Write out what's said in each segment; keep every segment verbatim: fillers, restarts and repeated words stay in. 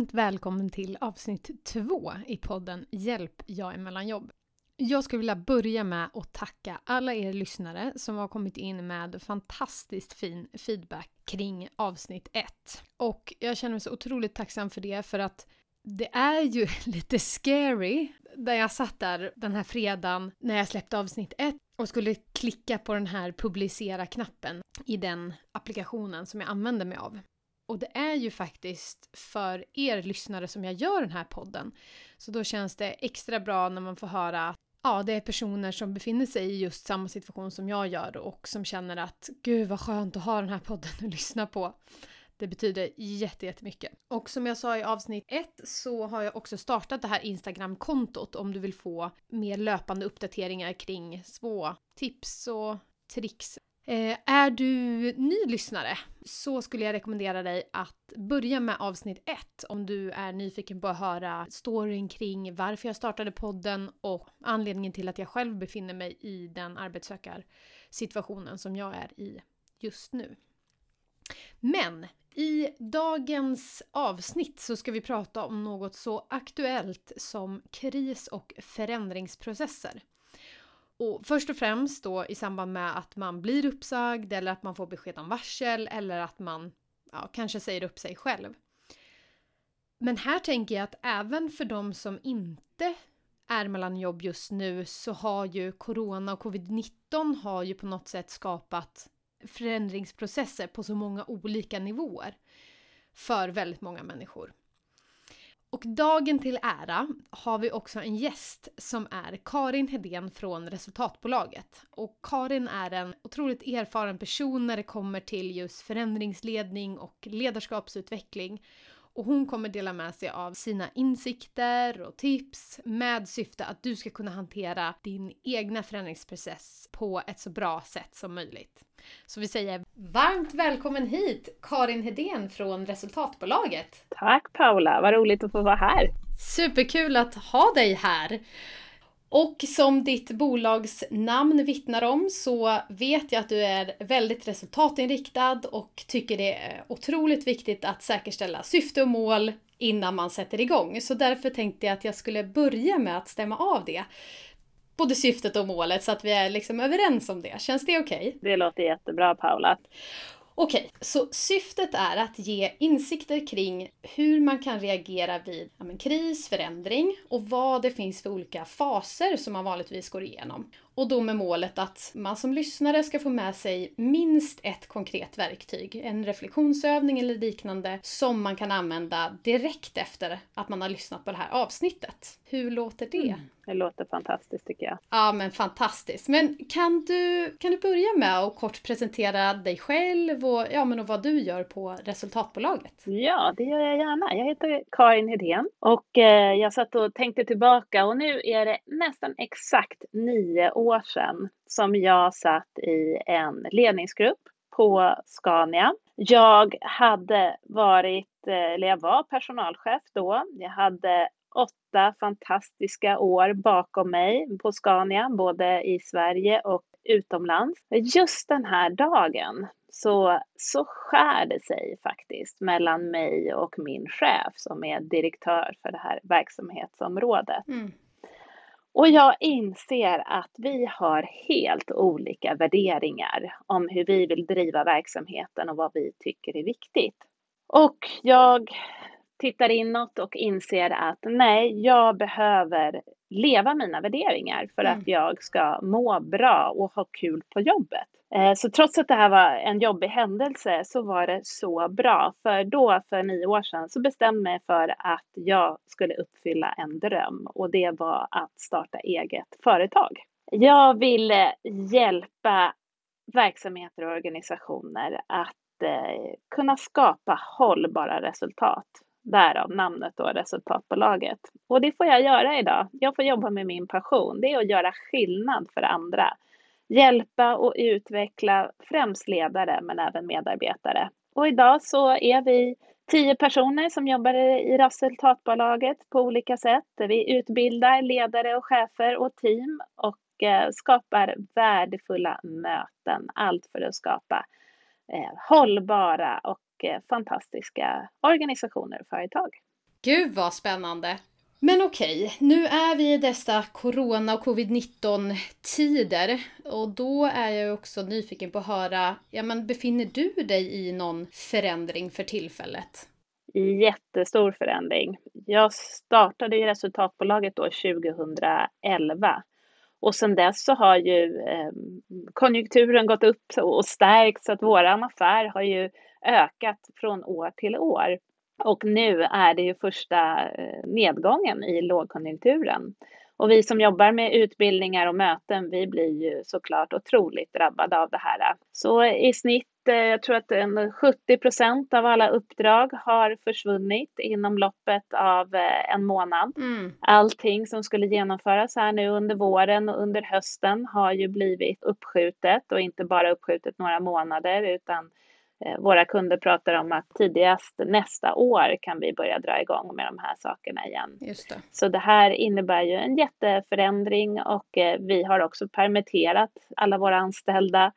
Varmt välkommen till avsnitt två i podden Hjälp, jag är mellan jobb. Jag skulle vilja börja med att tacka alla er lyssnare som har kommit in med fantastiskt fin feedback kring avsnitt ett. Och jag känner mig så otroligt tacksam för det, för att det är ju lite scary där jag satt där den här fredagen när jag släppte avsnitt ett och skulle klicka på den här publicera-knappen i den applikationen som jag använder mig av. Och det är ju faktiskt för er lyssnare som jag gör den här podden. Så då känns det extra bra när man får höra att ja, det är personer som befinner sig i just samma situation som jag gör och som känner att gud vad skönt att ha den här podden att lyssna på. Det betyder jätte, jättemycket. Och som jag sa i avsnitt ett så har jag också startat det här Instagram-kontot om du vill få mer löpande uppdateringar kring små tips och tricks. Eh, är du ny lyssnare så skulle jag rekommendera dig att börja med avsnitt ett om du är nyfiken på att höra storyn kring varför jag startade podden och anledningen till att jag själv befinner mig i den arbetssökarsituationen som jag är i just nu. Men i dagens avsnitt så ska vi prata om något så aktuellt som kris- och förändringsprocesser. Och först och främst då i samband med att man blir uppsagd eller att man får besked om varsel eller att man ja, kanske säger upp sig själv. Men här tänker jag att även för de som inte är mellan jobb just nu så har ju corona och covid nitton har ju på något sätt skapat förändringsprocesser på så många olika nivåer för väldigt många människor. Och dagen till ära har vi också en gäst som är Karin Hedén från Resultatbolaget. Och Karin är en otroligt erfaren person när det kommer till just förändringsledning och ledarskapsutveckling. Och hon kommer dela med sig av sina insikter och tips med syfte att du ska kunna hantera din egna förändringsprocess på ett så bra sätt som möjligt. Så vi säger varmt välkommen hit Karin Hedén från Resultatbolaget. Tack Paula, vad roligt att få vara här. Superkul att ha dig här. Och som ditt bolags namn vittnar om så vet jag att du är väldigt resultatinriktad och tycker det är otroligt viktigt att säkerställa syfte och mål innan man sätter igång. Så därför tänkte jag att jag skulle börja med att stämma av det. Både syftet och målet så att vi är liksom överens om det. Känns det okej? Okay? Det låter jättebra Paula. Okej, så syftet är att ge insikter kring hur man kan reagera vid ja, men, kris, förändring och vad det finns för olika faser som man vanligtvis går igenom. Och då med målet att man som lyssnare ska få med sig minst ett konkret verktyg, en reflektionsövning eller liknande som man kan använda direkt efter att man har lyssnat på det här avsnittet. Hur låter det? Mm, det låter fantastiskt tycker jag. Ja men fantastiskt. Men kan du, kan du börja med att kort presentera dig själv och, ja, men och vad du gör på Resultatbolaget? Ja, det gör jag gärna. Jag heter Karin Hedén och eh, jag satt och tänkte tillbaka och nu är det nästan exakt nio år sedan som jag satt i en ledningsgrupp på Scania. Jag hade varit, eller jag var personalchef då. Jag hade åtta fantastiska år bakom mig på Scania, både i Sverige och utomlands. Just den här dagen så, så skär det sig faktiskt mellan mig och min chef som är direktör för det här verksamhetsområdet. Mm. Och jag inser att vi har helt olika värderingar om hur vi vill driva verksamheten och vad vi tycker är viktigt. Och jag tittar inåt och inser att nej, jag behöver leva mina värderingar för att jag ska må bra och ha kul på jobbet. Så trots att det här var en jobbig händelse så var det så bra. För då för nio år sedan så bestämde jag mig för att jag skulle uppfylla en dröm. Och det var att starta eget företag. Jag ville hjälpa verksamheter och organisationer att eh, kunna skapa hållbara resultat. Därav namnet då Resultatbolaget. Och det får jag göra idag. Jag får jobba med min passion. Det är att göra skillnad för andra. Hjälpa och utveckla främst ledare men även medarbetare. Och idag så är vi tio personer som jobbar i Resultatbolaget på olika sätt. Vi utbildar ledare och chefer och team och skapar värdefulla möten. Allt för att skapa hållbara och fantastiska organisationer och företag. Gud vad spännande! Men okej, nu är vi i dessa corona- och covid nitton-tider och då är jag också nyfiken på att höra, ja men befinner du dig i någon förändring för tillfället? Jättestor förändring. Jag startade ju Resultatbolaget då tjugohundraelva och sedan dess så har ju eh, konjunkturen gått upp och stärkt så att våran affär har ju ökat från år till år. Och nu är det ju första nedgången i lågkonjunkturen. Och vi som jobbar med utbildningar och möten, vi blir ju såklart otroligt drabbade av det här. Så i snitt, jag tror att en sjuttio procent av alla uppdrag har försvunnit inom loppet av en månad. Mm. Allting som skulle genomföras här nu under våren och under hösten har ju blivit uppskjutet. Och inte bara uppskjutet några månader utan... Våra kunder pratar om att tidigast nästa år kan vi börja dra igång med de här sakerna igen. Just det. Så det här innebär ju en jätteförändring och vi har också permitterat alla våra anställda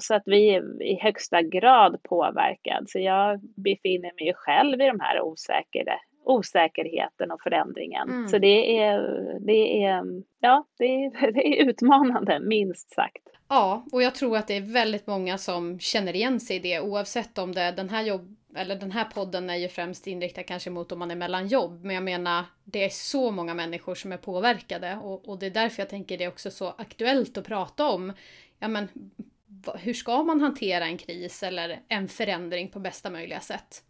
så att vi är i högsta grad påverkad. Så jag befinner mig ju själv i de här osäkra, osäkerheten och förändringen. Mm. Så det är, det är, ja, det är, det är utmanande minst sagt. Ja, och jag tror att det är väldigt många som känner igen sig i det, oavsett om det den här jobb eller den här podden är ju främst inriktad kanske mot om man är mellan jobb, men jag menar det är så många människor som är påverkade och, och det är därför jag tänker det är också så aktuellt att prata om. Ja men hur ska man hantera en kris eller en förändring på bästa möjliga sätt?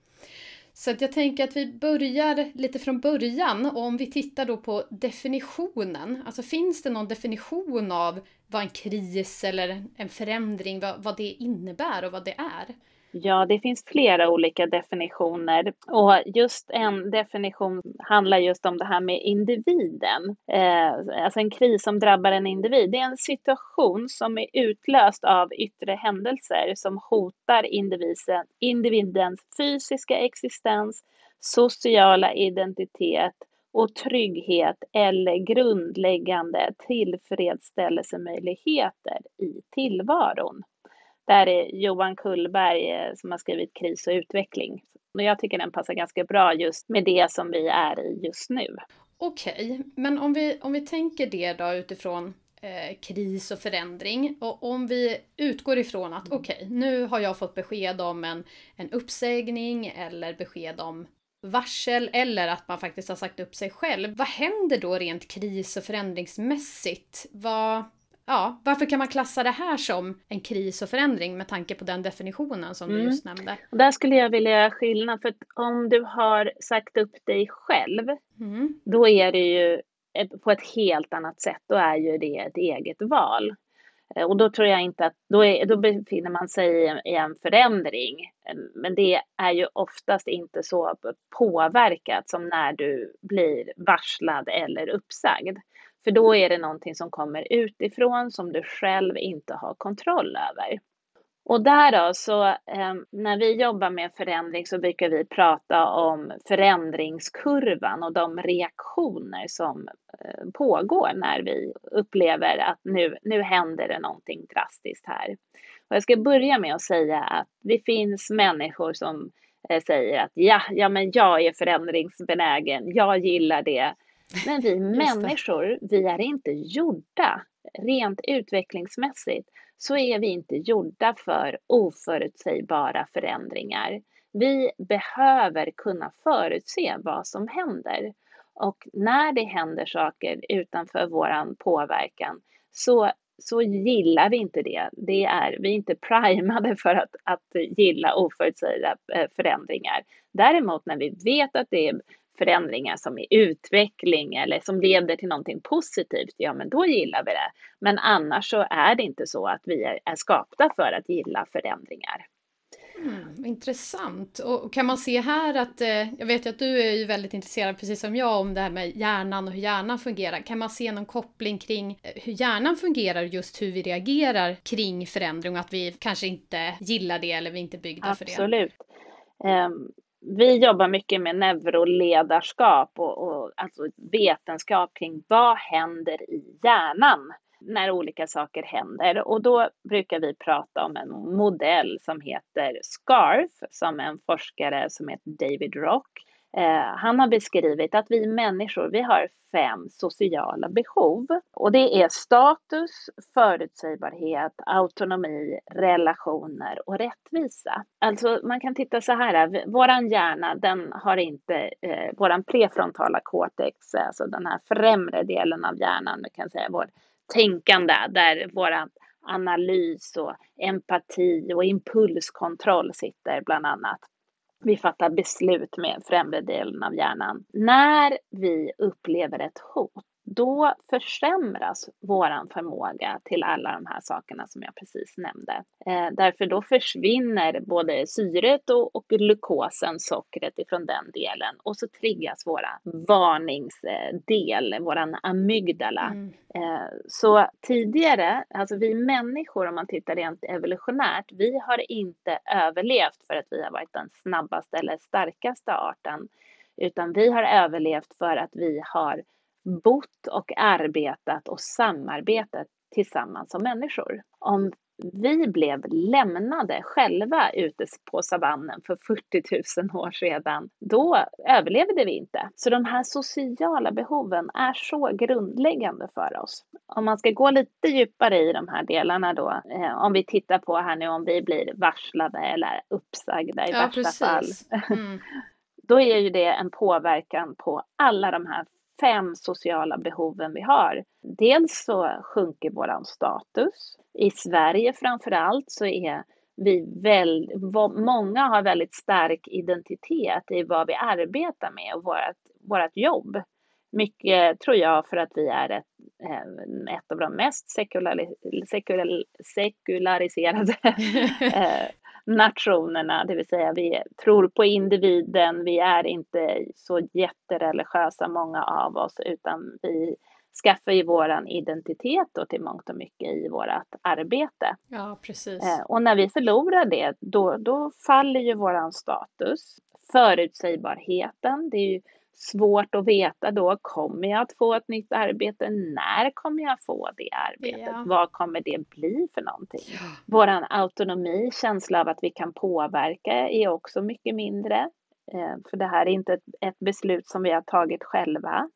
Så att jag tänker att vi börjar lite från början och om vi tittar då på definitionen, alltså finns det någon definition av vad en kris eller en förändring, vad, vad det innebär och vad det är? Ja, det finns flera olika definitioner och just en definition handlar just om det här med individen. Eh, alltså en kris som drabbar en individ. Det är en situation som är utlöst av yttre händelser som hotar individen, individens fysiska existens, sociala identitet och trygghet eller grundläggande tillfredsställelsemöjligheter i tillvaron. Där är Johan Kullberg som har skrivit Kris och utveckling. Och jag tycker den passar ganska bra just med det som vi är i just nu. Okej, men om vi, om vi tänker det då utifrån eh, kris och förändring. Och om vi utgår ifrån att mm. okej, nu har jag fått besked om en, en uppsägning eller besked om varsel. Eller att man faktiskt har sagt upp sig själv. Vad händer då rent kris- och förändringsmässigt? Vad... Ja, varför kan man klassa det här som en kris och förändring med tanke på den definitionen som mm. du just nämnde? Där skulle jag vilja göra skillnad för att om du har sagt upp dig själv, mm. då är det ju ett, på ett helt annat sätt, då är ju det ett eget val. Och då tror jag inte att, då, är, då befinner man sig i en, i en förändring. Men det är ju oftast inte så påverkat som när du blir varslad eller uppsagd. För då är det någonting som kommer utifrån som du själv inte har kontroll över. Och där då så eh, när vi jobbar med förändring så brukar vi prata om förändringskurvan och de reaktioner som eh, pågår när vi upplever att nu, nu händer det någonting drastiskt här. Och jag ska börja med att säga att det finns människor som eh, säger att ja, ja, men jag är förändringsbenägen, jag gillar det. Men vi människor, vi är inte gjorda, rent utvecklingsmässigt, så är vi inte gjorda för oförutsägbara förändringar. Vi behöver kunna förutse vad som händer. Och när det händer saker utanför våran påverkan så, så gillar vi inte det. Det är, vi är inte primade för att, att gilla oförutsägbara förändringar. Däremot när vi vet att det är förändringar som är utveckling eller som leder till någonting positivt, ja men då gillar vi det. Men annars så är det inte så att vi är skapta för att gilla förändringar. Mm, intressant. Och kan man se här att, jag vet att du är ju väldigt intresserad precis som jag om det här med hjärnan och hur hjärnan fungerar. Kan man se någon koppling kring hur hjärnan fungerar och just hur vi reagerar kring förändring och att vi kanske inte gillar det eller vi inte är byggda för det? Absolut. Um, Vi jobbar mycket med neuroledarskap och, och alltså vetenskap kring vad händer i hjärnan när olika saker händer. Och då brukar vi prata om en modell som heter SCARF som en forskare som heter David Rock Eh, han har beskrivit att vi människor, vi har fem sociala behov. Och det är status, förutsägbarhet, autonomi, relationer och rättvisa. Alltså man kan titta så här, våran hjärna, den har inte, eh, våran prefrontala cortex, alltså den här främre delen av hjärnan, man kan säga vårt tänkande, där våran analys och empati och impulskontroll sitter bland annat. Vi fattar beslut med främre delen av hjärnan. När vi upplever ett hot, då försämras våran förmåga till alla de här sakerna som jag precis nämnde. Eh, därför då försvinner både syret och, och glukosen, sockret, ifrån den delen. Och så triggas våra varningsdel, våran amygdala. Mm. Eh, så tidigare, alltså vi människor om man tittar rent evolutionärt, vi har inte överlevt för att vi har varit den snabbaste eller starkaste arten. Utan vi har överlevt för att vi har bott och arbetat och samarbetat tillsammans som människor. Om vi blev lämnade själva ute på savannen för fyrtio tusen år sedan, då överlevde vi inte. Så de här sociala behoven är så grundläggande för oss. Om man ska gå lite djupare i de här delarna då, eh, om vi tittar på här nu om vi blir varslade eller uppsagda i ja, värsta precis. fall. Mm. Då är ju det en påverkan på alla de här fem sociala behoven vi har. Dels så sjunker våran status. I Sverige framförallt så är vi väl, många har väldigt stark identitet i vad vi arbetar med och vårt, vårt jobb. Mycket tror jag för att vi är ett, ett av de mest sekulari, sekulari, sekulariserade nationerna, det vill säga vi tror på individen, vi är inte så jättereligiösa många av oss, utan vi skaffar ju våran identitet då till mångt och mycket i vårat arbete. Ja, precis. Och när vi förlorar det, då, då faller ju våran status. Förutsägbarheten, det är ju svårt att veta då, kommer jag att få ett nytt arbete? När kommer jag få det arbetet? Ja. Vad kommer det bli för någonting? Ja. Våran autonomi, känsla av att vi kan påverka, är också mycket mindre. För det här är inte ett, ett beslut som vi har tagit själva.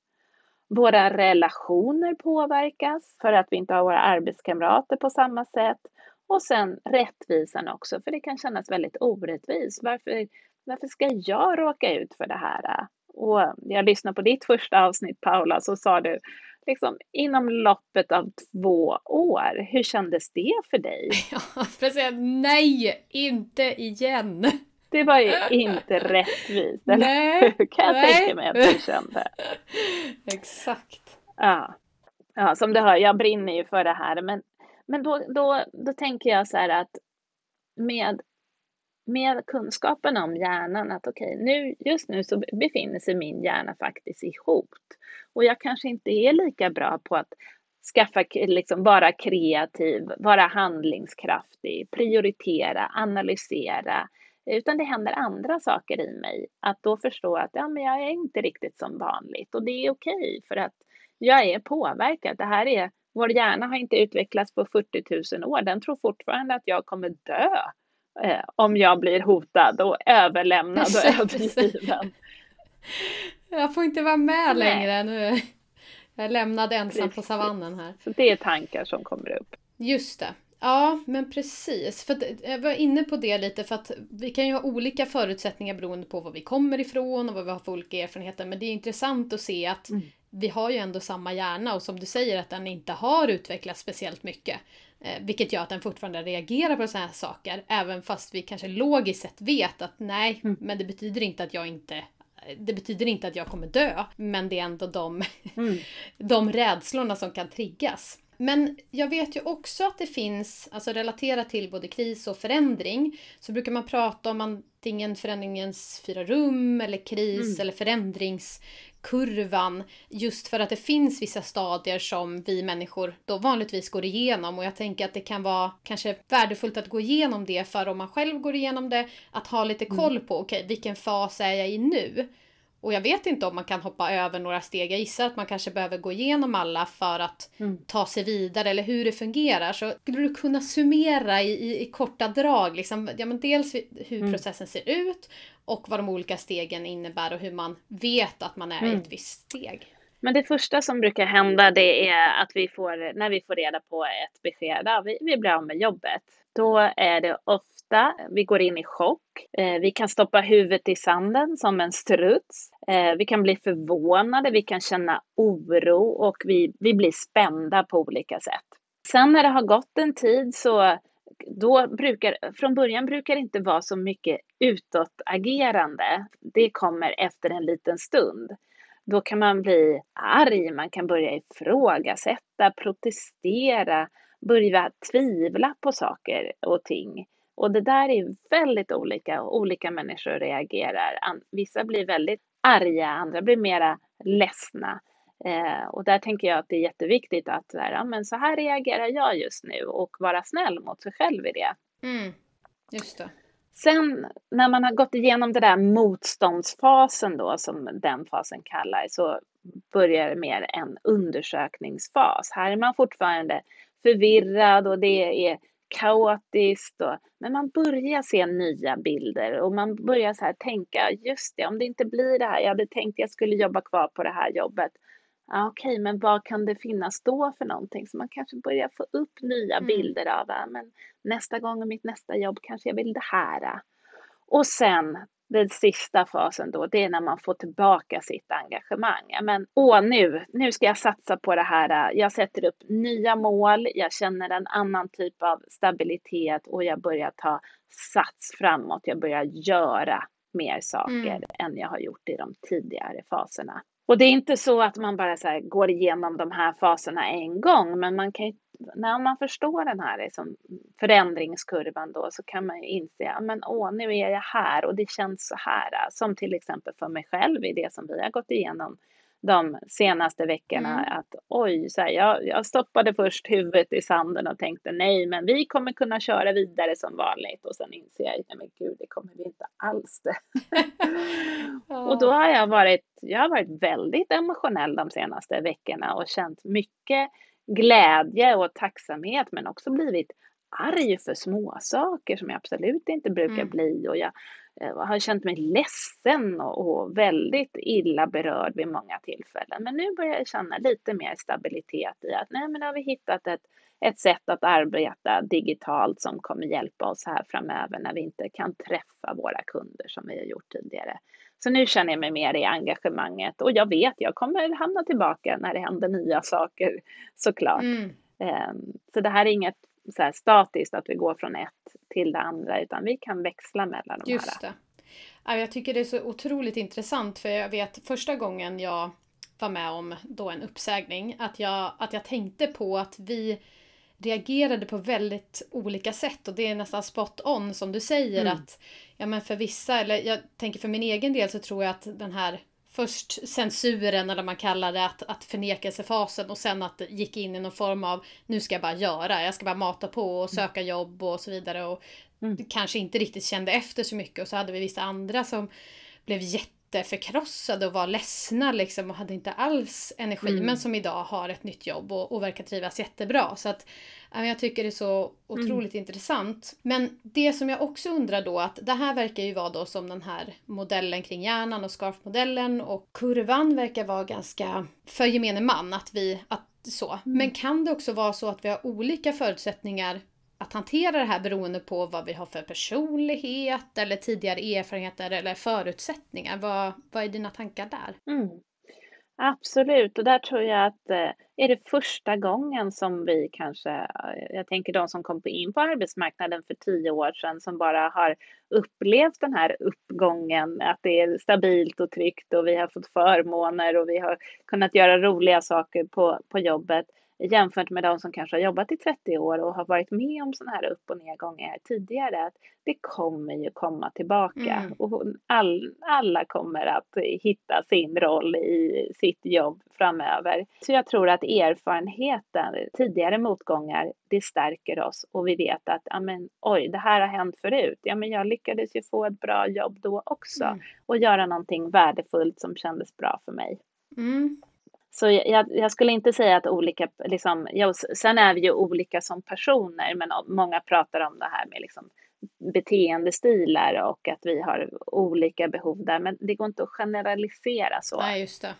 Våra relationer påverkas för att vi inte har våra arbetskamrater på samma sätt. Och sen rättvisan också, för det kan kännas väldigt orättvis. Varför, varför ska jag råka ut för det här? Och jag lyssnade på ditt första avsnitt, Paula, så sa du liksom, inom loppet av två år, hur kändes det för dig? Ja, precis. Nej, inte igen. Det var ju inte rättvist. Eller? Nej. Hur kan jag nej. tänka mig att du kände? Exakt. Ja. Ja, som du hör, jag brinner ju för det här. Men, men då, då, då tänker jag så här att med... med kunskapen om hjärnan att okej, okay, nu, just nu så befinner sig min hjärna faktiskt i hot. Och jag kanske inte är lika bra på att skaffa, liksom, vara kreativ, vara handlingskraftig, prioritera, analysera. Utan det händer andra saker i mig. Att då förstå att ja, men jag är inte riktigt som vanligt. Och det är okej okay för att jag är påverkad. Det här är, vår hjärna har inte utvecklats på fyrtio tusen år. Den tror fortfarande att jag kommer dö om jag blir hotad och överlämnad och övergiven. Jag får inte vara med Nej. längre nu. Jag är lämnad ensam precis. på savannen här. Så det är tankar som kommer upp. Just det. Ja, men precis. För att, jag var inne på det lite för att vi kan ju ha olika förutsättningar beroende på var vi kommer ifrån och vad vi har för olika erfarenheter. Men det är intressant att se att mm. vi har ju ändå samma hjärna och som du säger att den inte har utvecklats speciellt mycket. Vilket gör att den fortfarande reagerar på sådana här saker. Även fast vi kanske logiskt sett vet att nej, mm. men det betyder inte att jag inte... Det betyder inte att jag kommer dö. Men det är ändå de, mm. de rädslorna som kan triggas. Men jag vet ju också att det finns, alltså relaterat till både kris och förändring, så brukar man prata om antingen förändringens fyra rum eller kris mm. eller förändringskurvan, just för att det finns vissa stadier som vi människor då vanligtvis går igenom, och jag tänker att det kan vara kanske värdefullt att gå igenom det, för om man själv går igenom det, att ha lite koll på okej, okay, vilken fas är jag i nu? Och jag vet inte om man kan hoppa över några steg. Jag gissar att man kanske behöver gå igenom alla för att mm. ta sig vidare eller hur det fungerar. Så skulle du kunna summera i, i, i korta drag liksom, ja, men dels hur mm. processen ser ut och vad de olika stegen innebär och hur man vet att man är mm. i ett visst steg. Men det första som brukar hända, det är att vi får, när vi får reda på ett besked, ja, vi, vi blir av med jobbet. Då är det ofta, vi går in i chock. Eh, vi kan stoppa huvudet i sanden som en struts. Eh, vi kan bli förvånade, vi kan känna oro och vi, vi blir spända på olika sätt. Sen när det har gått en tid så, då brukar, från början brukar det inte vara så mycket utåtagerande. Det kommer efter en liten stund. Då kan man bli arg, man kan börja ifrågasätta, protestera, börja tvivla på saker och ting. Och det där är väldigt olika, och olika människor reagerar. Vissa blir väldigt arga, andra blir mera ledsna. Eh, och där tänker jag att det är jätteviktigt att ja, men så här reagerar jag just nu och vara snäll mot sig själv i det. Mm, just det. Sen när man har gått igenom den där motståndsfasen då, som den fasen kallar, så börjar mer en undersökningsfas. Här är man fortfarande förvirrad och det är kaotiskt. Och, men man börjar se nya bilder och man börjar så här tänka, just det, om det inte blir det här, jag hade tänkt jag skulle jobba kvar på det här jobbet. Ah, okej, okay, men vad kan det finnas då för någonting? Så man kanske börjar få upp nya mm. bilder av, men nästa gång och mitt nästa jobb kanske jag vill det här. Och sen den sista fasen då, det är när man får tillbaka sitt engagemang. Men åh, nu, nu ska jag satsa på det här. Jag sätter upp nya mål, jag känner en annan typ av stabilitet och jag börjar ta sats framåt. Jag börjar göra mer saker mm. än jag har gjort i de tidigare faserna. Och det är inte så att man bara så här går igenom de här faserna en gång. Men man kan, när man förstår den här liksom förändringskurvan då, så kan man ju inse att nu är jag här och det känns så här. Som till exempel för mig själv i det som vi har gått igenom de senaste veckorna. Mm. Att oj, så här, jag, jag stoppade först huvudet i sanden och tänkte nej, men vi kommer kunna köra vidare som vanligt. Och sen inser jag, nej men gud, det kommer vi inte alls det. oh. Och då har jag varit, jag har varit väldigt emotionell de senaste veckorna och känt mycket glädje och tacksamhet, men också blivit arg för små saker som jag absolut inte brukar mm. bli, och jag Jag har känt mig ledsen och väldigt illa berörd vid många tillfällen. Men nu börjar jag känna lite mer stabilitet i att nej, men har vi hittat ett, ett sätt att arbeta digitalt som kommer hjälpa oss här framöver när vi inte kan träffa våra kunder som vi har gjort tidigare. Så nu känner jag mig mer i engagemanget och jag vet jag kommer hamna tillbaka när det händer nya saker såklart. Mm. Så det här är inget så här statiskt att vi går från ett till det andra, utan vi kan växla mellan de Just här. Det. Jag tycker det är så otroligt intressant, för jag vet första gången jag var med om då en uppsägning att jag, att jag tänkte på att vi reagerade på väldigt olika sätt, och det är nästan spot on som du säger mm. att ja, men för vissa, eller jag tänker för min egen del, så tror jag att den här först censuren, eller man kallar det, att, att förnekelsefasen, och sen att det gick in i någon form av, nu ska jag bara göra, jag ska bara mata på och söka jobb och så vidare, och mm. kanske inte riktigt kände efter så mycket. Och så hade vi vissa andra som blev jätteförkrossade och var ledsna liksom, och hade inte alls energi mm. men som idag har ett nytt jobb och, och verkar trivas jättebra. Så att jag tycker det är så otroligt mm. intressant. Men det som jag också undrar då, att det här verkar ju vara då som den här modellen kring hjärnan och skarfmodellen, och kurvan verkar vara ganska för gemene man att vi, att så. Mm. Men kan det också vara så att vi har olika förutsättningar att hantera det här beroende på vad vi har för personlighet eller tidigare erfarenheter eller förutsättningar? Vad, vad är dina tankar där? Mm. Absolut, och där tror jag att eh, är det första gången som vi kanske, jag tänker de som kom in på arbetsmarknaden för tio år sedan som bara har upplevt den här uppgången, att det är stabilt och tryggt och vi har fått förmåner och vi har kunnat göra roliga saker på, på jobbet, jämfört med de som kanske har jobbat i trettio år och har varit med om sådana här upp- och nedgångar tidigare, att det kommer ju komma tillbaka. Mm. Och all, alla kommer att hitta sin roll i sitt jobb framöver. Så jag tror att erfarenheten, tidigare motgångar, det stärker oss. Och vi vet att, amen, oj, det här har hänt förut. Ja, men jag lyckades ju få ett bra jobb då också. Mm. Och göra någonting värdefullt som kändes bra för mig. Mm. Så jag, jag skulle inte säga att olika, liksom, ja, sen är vi ju olika som personer, men många pratar om det här med liksom beteendestilar och att vi har olika behov där. Men det går inte att generalisera så. Nej, just det.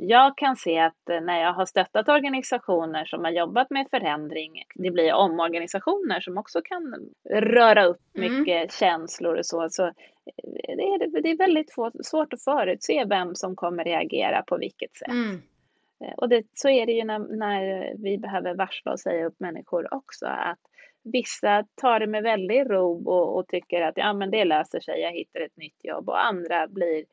Jag kan se att när jag har stöttat organisationer som har jobbat med förändring, det blir omorganisationer som också kan röra upp mycket mm. känslor och så. Så det är, det är väldigt svårt att förutse vem som kommer reagera på vilket sätt. Mm. Och det, så är det ju när, när vi behöver varsla och säga upp människor också, att vissa tar det med väldigt ro och, och tycker att ja, men det löser sig, jag hittar ett nytt jobb, och andra blir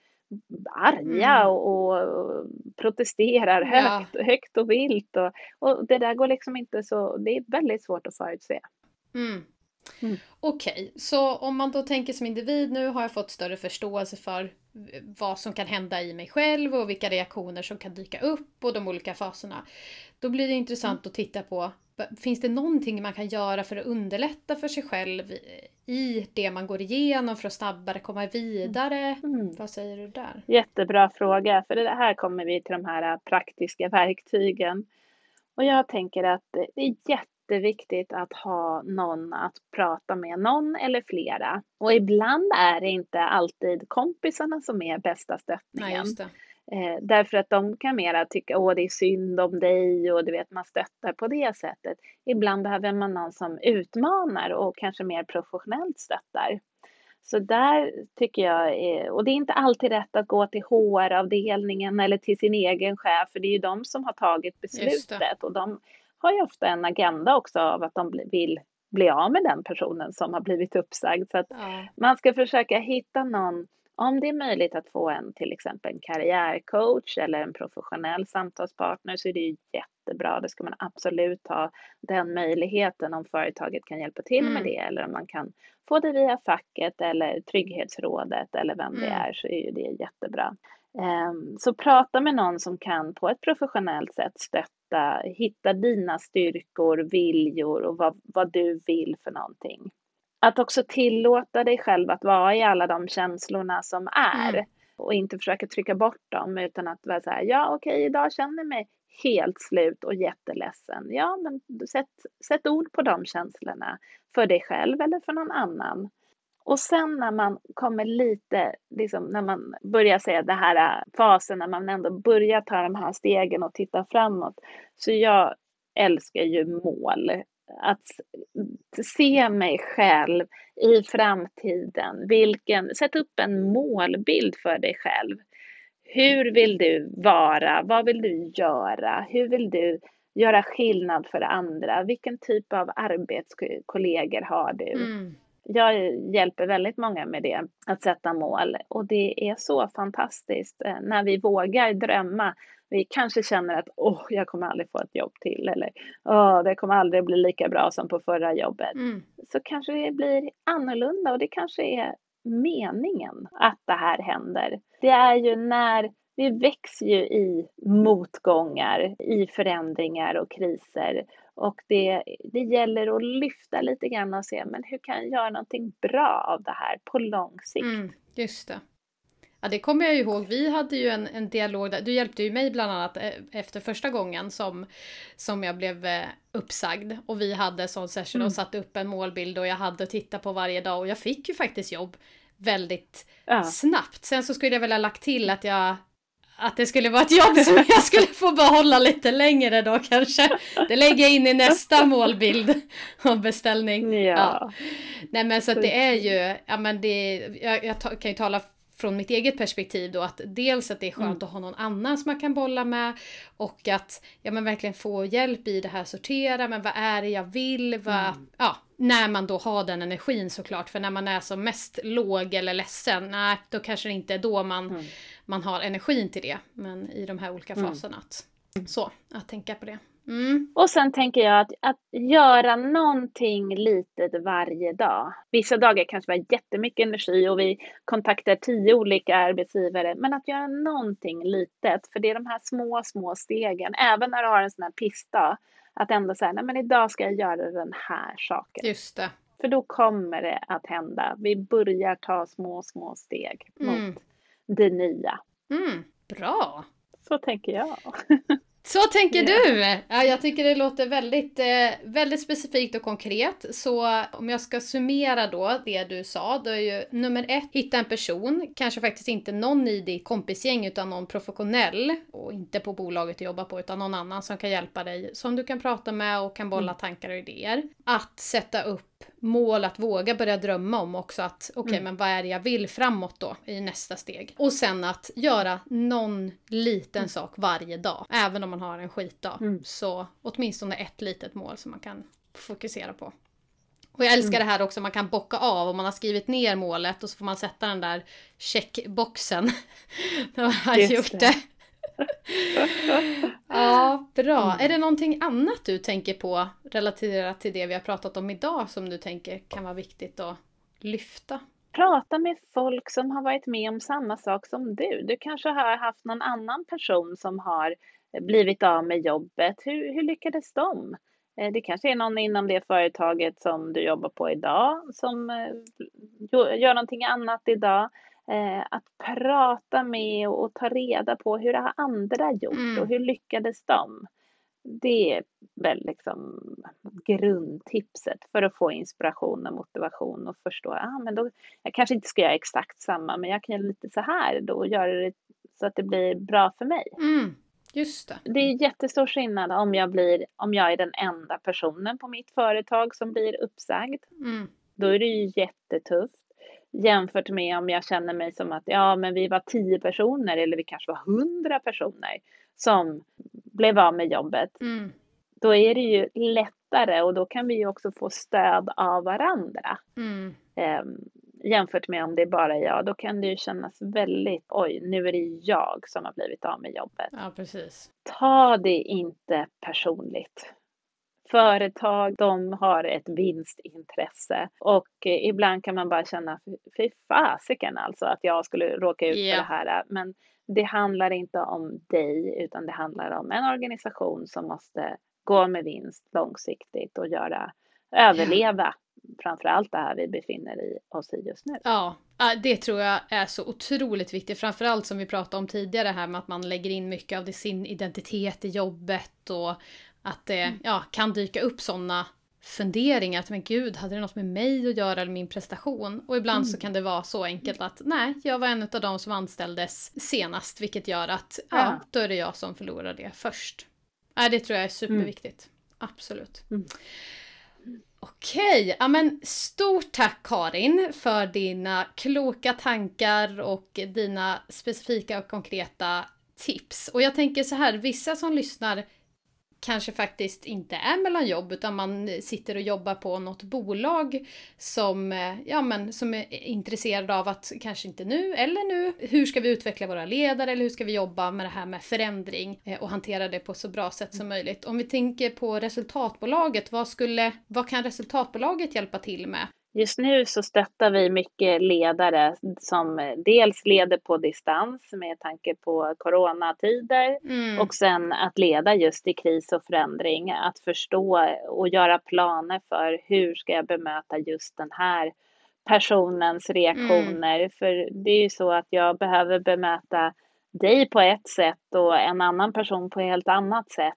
arga mm. och, och protesterar högt, ja. högt och vilt och, och det där går liksom inte, så det är väldigt svårt att förutse. Mm. Mm. Okej, okay. Så om man då tänker som individ, nu har jag fått större förståelse för vad som kan hända i mig själv och vilka reaktioner som kan dyka upp och de olika faserna. Då blir det intressant mm. att titta på, finns det någonting man kan göra för att underlätta för sig själv i det man går igenom för att snabbare komma vidare? Mm. Vad säger du där? Jättebra fråga, för det här kommer vi till de här praktiska verktygen. Och jag tänker att det är jätte Det är viktigt att ha någon att prata med, någon eller flera. Och ibland är det inte alltid kompisarna som är bästa stöttningen. Nej, just det. Eh, därför att de kan mera tycka, åh, det är synd om dig, och du vet, man stöttar på det sättet. Ibland behöver man någon som utmanar och kanske mer professionellt stöttar. Så där tycker jag, och det är inte alltid rätt att gå till H R-avdelningen eller till sin egen chef, för det är ju de som har tagit beslutet, och de har ju ofta en agenda också av att de vill bli av med den personen som har blivit uppsagd. Så att ja. man ska försöka hitta någon, om det är möjligt att få en till exempel en karriärcoach eller en professionell samtalspartner, så är det ju jättebra. Det ska man absolut ha den möjligheten, om företaget kan hjälpa till mm. med det, eller om man kan få det via facket eller Trygghetsrådet eller vem mm. det är, så är ju det jättebra. Så prata med någon som kan på ett professionellt sätt stötta, hitta dina styrkor, viljor och vad, vad du vill för någonting. Att också tillåta dig själv att vara i alla de känslorna som är mm. och inte försöka trycka bort dem, utan att vara så här, ja okej, okay, idag känner jag mig helt slut och jätteledsen. Ja, men sätt, sätt ord på de känslorna för dig själv eller för någon annan. Och sen när man kommer lite, liksom när man börjar säga det här fasen, när man ändå börjar ta de här stegen och titta framåt. Så jag älskar ju mål. Att se mig själv i framtiden. Vilken, sätt upp en målbild för dig själv. Hur vill du vara? Vad vill du göra? Hur vill du göra skillnad för andra? Vilken typ av arbetskollegor har du? Mm. Jag hjälper väldigt många med det, att sätta mål, och det är så fantastiskt när vi vågar drömma. Vi kanske känner att åh, jag kommer aldrig få ett jobb till, eller åh, det kommer aldrig bli lika bra som på förra jobbet. Mm. Så kanske det blir annorlunda, och det kanske är meningen att det här händer. Det är ju när vi växer ju i motgångar, i förändringar och kriser. Och det, det gäller att lyfta lite grann och se, men hur kan jag göra någonting bra av det här på lång sikt? Mm, just det. Ja, det kommer jag ihåg. Vi hade ju en, en dialog där. Du hjälpte ju mig bland annat efter första gången som, som jag blev uppsagd. Och vi hade sån session mm. och satte upp en målbild, och jag hade att titta på varje dag. Och jag fick ju faktiskt jobb väldigt ja. snabbt. Sen så skulle jag väl ha lagt till att jag... Att det skulle vara ett jobb som jag skulle få behålla lite längre då kanske. Det lägger jag in i nästa målbild av beställning. Ja. Ja. Nej, men så att det är ju, ja, men det, jag, jag kan ju tala från mitt eget perspektiv då, att dels att det är skönt mm. att ha någon annan som man kan bolla med, och att ja, men verkligen få hjälp i det här, sortera, men vad är det jag vill, vad, mm. ja, när man då har den energin såklart, för när man är som mest låg eller ledsen, nej, då kanske det inte är då man, mm. man har energin till det, men i de här olika faserna, att, mm. så, att tänka på det. Mm. Och sen tänker jag att, att göra någonting litet varje dag. Vissa dagar kanske vi har jättemycket energi och vi kontaktar tio olika arbetsgivare. Men att göra någonting litet, för det är de här små, små stegen. Även när du har en sån här pissdag, att ändå säga, nej men idag ska jag göra den här saken. Just det. För då kommer det att hända. Vi börjar ta små, små steg mm. mot det nya. Mm. Bra! Så tänker jag. Så tänker du? Ja, jag tycker det låter väldigt, väldigt specifikt och konkret. Så om jag ska summera då det du sa, då är ju nummer ett, hitta en person. Kanske faktiskt inte någon i ditt kompisgäng utan någon professionell och inte på bolaget du jobbar på utan någon annan som kan hjälpa dig, som du kan prata med och kan bolla tankar och idéer. Att sätta upp mål, att våga börja drömma om också att okej okay, mm. men vad är det jag vill framåt då i nästa steg, och sen att göra någon liten mm. sak varje dag, även om man har en skitdag mm. så åtminstone ett litet mål som man kan fokusera på. Och jag älskar mm. det här också, man kan bocka av om man har skrivit ner målet och så får man sätta den där checkboxen när man har Just gjort det, det. Ja, bra. Mm. Är det någonting annat du tänker på relaterat till det vi har pratat om idag som du tänker kan vara viktigt att lyfta? Prata med folk som har varit med om samma sak som du. Du kanske har haft någon annan person som har blivit av med jobbet. Hur, hur lyckades de? Det kanske är någon inom det företaget som du jobbar på idag som gör någonting annat idag. Att prata med och ta reda på hur det har andra gjort mm. och hur lyckades de. Det är väl liksom grundtipset för att få inspiration och motivation och förstå. Ah, men då, jag kanske inte ska göra exakt samma, men jag kan göra lite så här då och göra det så att det blir bra för mig. Mm. Just det. Det är jättestor skillnad om jag, blir, om jag är den enda personen på mitt företag som blir uppsagd. Mm. Då är det ju jättetufft. Jämfört med om jag känner mig som att ja, men vi var tio personer eller vi kanske var hundra personer som blev av med jobbet. Mm. Då är det ju lättare och då kan vi ju också få stöd av varandra. Mm. Eh, jämfört med om det är bara jag, då kan det ju kännas väldigt, oj nu är det jag som har blivit av med jobbet. Ja, precis. Ta det inte personligt. Företag, de har ett vinstintresse och ibland kan man bara känna, fy fasiken alltså att jag skulle råka ut yeah. för det här. Men det handlar inte om dig utan det handlar om en organisation som måste gå med vinst långsiktigt och göra, överleva yeah. framförallt det här vi befinner i oss i just nu. Ja, det tror jag är så otroligt viktigt. Framförallt som vi pratade om tidigare här med att man lägger in mycket av sin identitet i jobbet och att det mm. ja, kan dyka upp sådana funderingar att men gud, hade det något med mig att göra eller min prestation? Och ibland mm. så kan det vara så enkelt att nej, jag var en av de som anställdes senast, vilket gör att ja. Ja, då är det jag som förlorar det först. Ja, det tror jag är superviktigt. Mm. Absolut. Mm. Okej, ja, men stort tack Karin för dina kloka tankar och dina specifika och konkreta tips. Och jag tänker så här, vissa som lyssnar kanske faktiskt inte är mellan jobb utan man sitter och jobbar på något bolag som, ja, men, som är intresserad av att kanske inte nu eller nu, hur ska vi utveckla våra ledare eller hur ska vi jobba med det här med förändring och hantera det på så bra sätt som möjligt. Om vi tänker på resultatbolaget, vad, skulle, vad kan resultatbolaget hjälpa till med? Just nu så stöttar vi mycket ledare som dels leder på distans med tanke på coronatider mm. och sen att leda just i kris och förändring. Att förstå och göra planer för hur ska jag bemöta just den här personens reaktioner. Mm. För det är ju så att jag behöver bemöta dig på ett sätt och en annan person på ett helt annat sätt.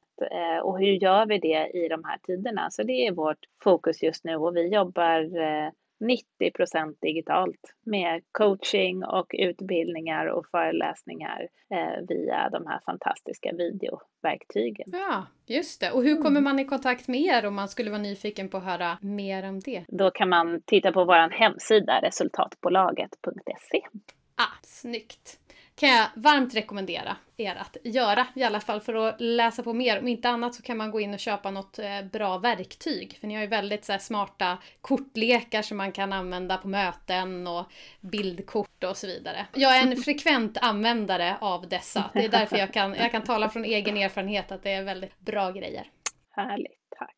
Och hur gör vi det i de här tiderna? Så det är vårt fokus just nu och vi jobbar nittio procent digitalt med coaching och utbildningar och föreläsningar via de här fantastiska videoverktygen. Ja, just det. Och hur kommer man i kontakt med er om man skulle vara nyfiken på att höra mer om det? Då kan man titta på vår hemsida resultatbolaget punkt se. Ah, snyggt. Kan jag varmt rekommendera er att göra, i alla fall för att läsa på mer. Om inte annat så kan man gå in och köpa något bra verktyg. För ni har ju väldigt så här smarta kortlekar som man kan använda på möten och bildkort och så vidare. Jag är en frekvent användare av dessa. Det är därför jag kan, jag kan tala från egen erfarenhet att det är väldigt bra grejer. Härligt, tack.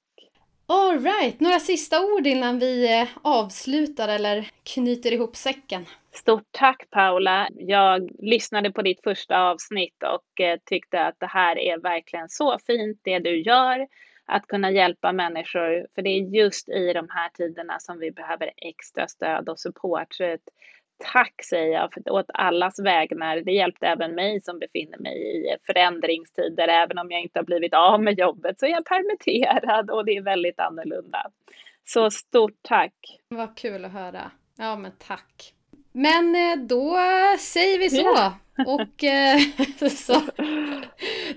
All right, några sista ord innan vi avslutar eller knyter ihop säcken. Stort tack Paula, jag lyssnade på ditt första avsnitt och eh, tyckte att det här är verkligen så fint det du gör, att kunna hjälpa människor, för det är just i de här tiderna som vi behöver extra stöd och support. Så ett tack säger jag åt allas vägnar. Det hjälpte även mig som befinner mig i förändringstider. Även om jag inte har blivit av med jobbet så är jag permitterad och det är väldigt annorlunda. Så stort tack. Vad kul att höra. Ja men tack. Men då säger vi så. Ja. Och eh, så,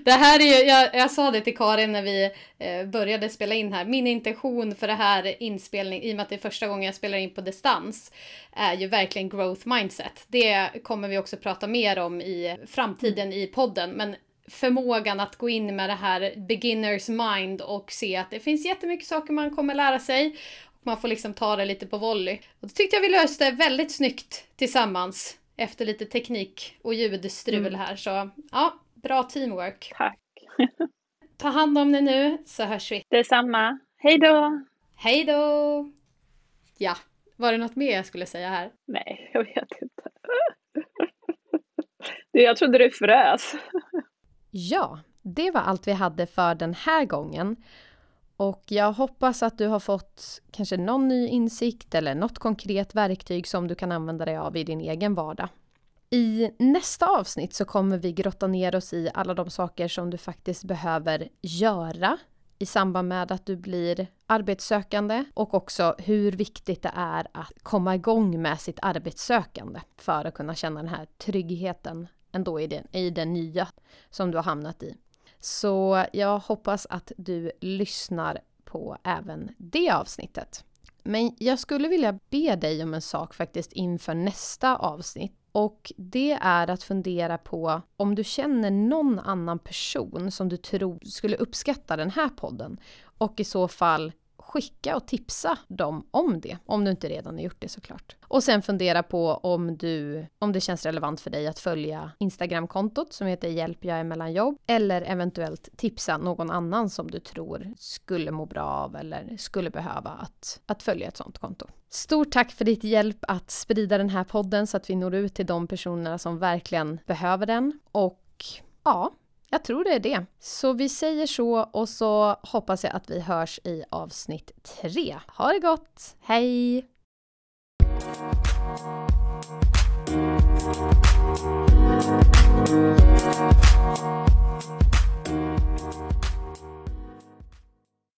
det här är ju, jag, jag sa det till Karin när vi eh, började spela in här. Min intention för det här inspelning, i och med att det är första gången jag spelar in på distans, är ju verkligen growth mindset. Det kommer vi också prata mer om i framtiden i podden. Men förmågan att gå in med det här beginners mind och se att det finns jättemycket saker man kommer lära sig. Och man får liksom ta det lite på volley. Och då tyckte jag vi löste det väldigt snyggt tillsammans. Efter lite teknik och ljudstrul här. Så ja, bra teamwork. Tack. Ta hand om dig nu så hörs vi. Detsamma. Hej då. Hej då. Ja, var det något mer jag skulle säga här? Nej, jag vet inte. Jag trodde du frös. Ja, det var allt vi hade för den här gången. Och jag hoppas att du har fått kanske någon ny insikt eller något konkret verktyg som du kan använda dig av i din egen vardag. I nästa avsnitt så kommer vi grotta ner oss i alla de saker som du faktiskt behöver göra i samband med att du blir arbetssökande och också hur viktigt det är att komma igång med sitt arbetssökande för att kunna känna den här tryggheten ändå i den, i den nya som du har hamnat i. Så jag hoppas att du lyssnar på även det avsnittet. Men jag skulle vilja be dig om en sak faktiskt inför nästa avsnitt. Och det är att fundera på om du känner någon annan person som du tror skulle uppskatta den här podden. Och i så fall skicka och tipsa dem om det. Om du inte redan har gjort det såklart. Och sen fundera på om, du, om det känns relevant för dig att följa Instagram-kontot som heter Hjälp jag är mellan jobb. Eller eventuellt tipsa någon annan som du tror skulle må bra av eller skulle behöva att, att följa ett sånt konto. Stort tack för ditt hjälp att sprida den här podden så att vi når ut till de personerna som verkligen behöver den. Och ja... jag tror det är det. Så vi säger så och så hoppas jag att vi hörs i avsnitt tre. Ha det gott! Hej!